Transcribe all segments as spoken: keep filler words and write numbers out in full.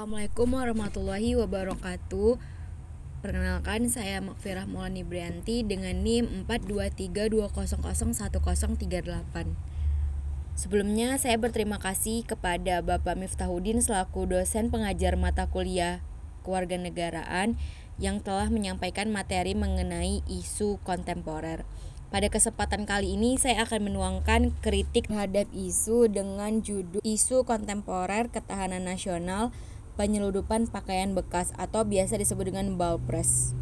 Assalamualaikum warahmatullahi wabarakatuh. Perkenalkan, saya Makfirah Maulani Brianti dengan NIM empat dua tiga dua nol nol satu nol tiga delapan. Sebelumnya, saya berterima kasih kepada Bapak Miftahuddin selaku dosen pengajar mata kuliah kewarganegaraan yang telah menyampaikan materi mengenai isu kontemporer. Pada kesempatan kali ini, saya akan menuangkan kritik terhadap isu dengan judul Isu Kontemporer Ketahanan Nasional Penyeludupan Pakaian Bekas atau biasa disebut dengan Ballpress.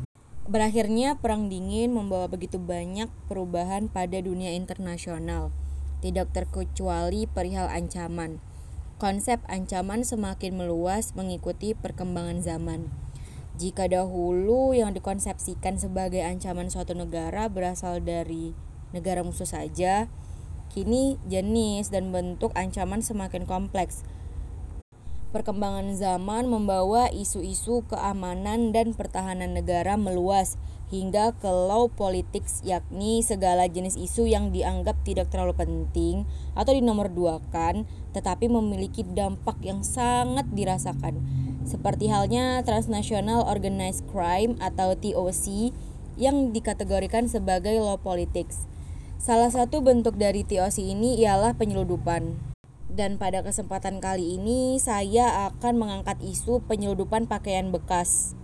Berakhirnya Perang Dingin membawa begitu banyak perubahan pada dunia internasional, tidak terkecuali perihal ancaman. Konsep ancaman semakin meluas mengikuti perkembangan zaman. Jika dahulu yang dikonsepsikan sebagai ancaman suatu negara berasal dari negara musuh saja, kini jenis dan bentuk ancaman semakin kompleks. Perkembangan zaman membawa isu-isu keamanan dan pertahanan negara meluas hingga ke law politics, yakni segala jenis isu yang dianggap tidak terlalu penting atau dinomorduakan tetapi memiliki dampak yang sangat dirasakan. Seperti halnya Transnational Organized Crime atau T O C yang dikategorikan sebagai law politics. Salah satu bentuk dari T O C ini ialah penyeludupan. Dan pada kesempatan kali ini saya akan mengangkat isu penyeludupan pakaian bekas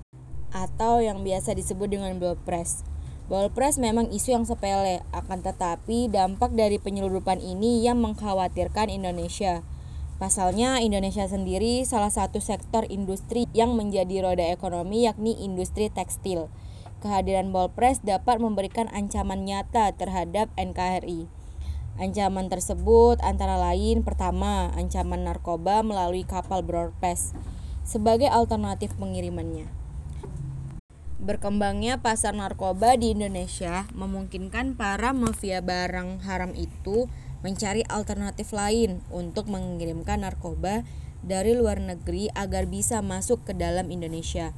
atau yang biasa disebut dengan Ballpress. Ballpress memang isu yang sepele, akan tetapi dampak dari penyeludupan ini yang mengkhawatirkan Indonesia. Pasalnya, Indonesia sendiri salah satu sektor industri yang menjadi roda ekonomi yakni industri tekstil. Kehadiran Ballpress dapat memberikan ancaman nyata terhadap N K R I. Ancaman tersebut antara lain, pertama, ancaman narkoba melalui kapal Ballpress sebagai alternatif pengirimannya. Berkembangnya pasar narkoba di Indonesia memungkinkan para mafia barang haram itu mencari alternatif lain untuk mengirimkan narkoba dari luar negeri agar bisa masuk ke dalam Indonesia.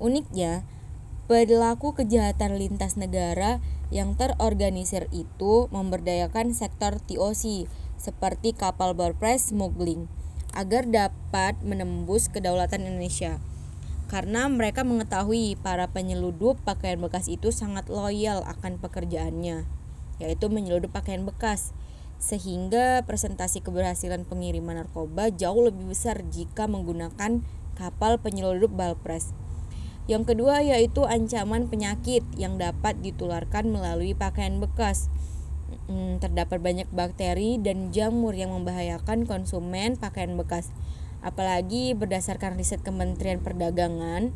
Uniknya, pelaku kejahatan lintas negara yang terorganisir itu memberdayakan sektor T O C seperti kapal Ballpress smuggling agar dapat menembus kedaulatan Indonesia. Karena mereka mengetahui para penyeludup pakaian bekas itu sangat loyal akan pekerjaannya, yaitu menyeludup pakaian bekas. Sehingga presentasi keberhasilan pengiriman narkoba jauh lebih besar jika menggunakan kapal penyeludup Ballpress. Yang kedua yaitu ancaman penyakit yang dapat ditularkan melalui pakaian bekas. Hmm, terdapat banyak bakteri dan jamur yang membahayakan konsumen pakaian bekas. Apalagi berdasarkan riset Kementerian Perdagangan,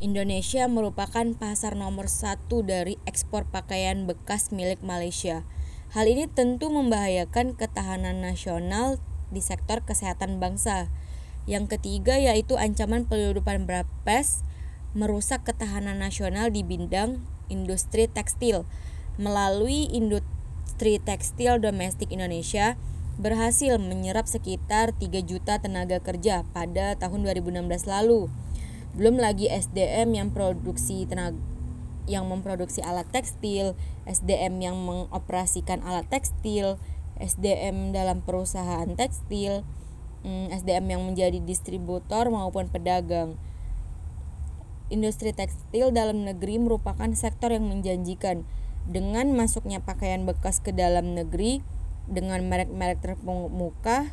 Indonesia merupakan pasar nomor satu dari ekspor pakaian bekas milik Malaysia. Hal ini tentu membahayakan ketahanan nasional di sektor kesehatan bangsa. Yang ketiga yaitu ancaman penyeludupan Ballpress merusak ketahanan nasional di bidang industri tekstil. Melalui industri tekstil domestik Indonesia berhasil menyerap sekitar tiga juta tenaga kerja pada tahun dua ribu enam belas lalu. Belum lagi S D M yang produksi tenaga yang memproduksi alat tekstil, S D M yang mengoperasikan alat tekstil, S D M dalam perusahaan tekstil, S D M yang menjadi distributor maupun pedagang. Industri tekstil dalam negeri merupakan sektor yang menjanjikan. Dengan masuknya pakaian bekas ke dalam negeri dengan merek-merek terkemuka,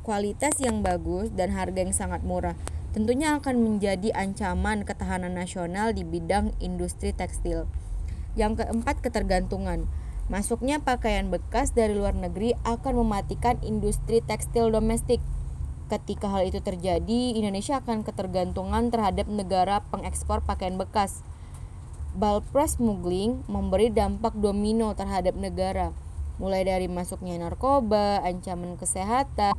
kualitas yang bagus dan harga yang sangat murah, tentunya akan menjadi ancaman ketahanan nasional di bidang industri tekstil. Yang keempat, ketergantungan. Masuknya pakaian bekas dari luar negeri akan mematikan industri tekstil domestik. Ketika hal itu terjadi, Indonesia akan ketergantungan terhadap negara pengekspor pakaian bekas. Ballpress smuggling memberi dampak domino terhadap negara, mulai dari masuknya narkoba, ancaman kesehatan,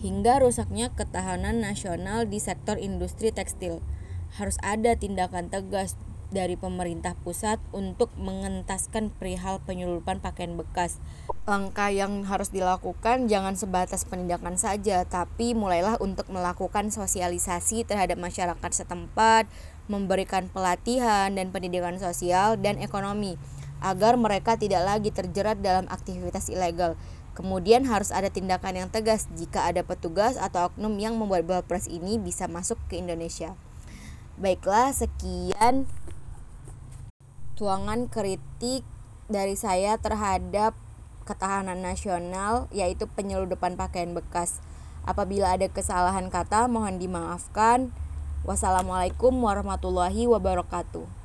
hingga rusaknya ketahanan nasional di sektor industri tekstil. Harus ada tindakan tegas dari pemerintah pusat untuk mengentaskan perihal penyeludupan pakaian bekas. Langkah yang harus dilakukan jangan sebatas penindakan saja, tapi mulailah untuk melakukan sosialisasi terhadap masyarakat setempat, memberikan pelatihan dan pendidikan sosial dan ekonomi, agar mereka tidak lagi terjerat dalam aktivitas ilegal. Kemudian harus ada tindakan yang tegas jika ada petugas atau oknum yang membuat Ballpress ini bisa masuk ke Indonesia. Baiklah, sekian tuangan kritik dari saya terhadap ketahanan nasional, yaitu penyeludupan pakaian bekas. Apabila ada kesalahan kata, mohon dimaafkan. Wassalamualaikum warahmatullahi wabarakatuh.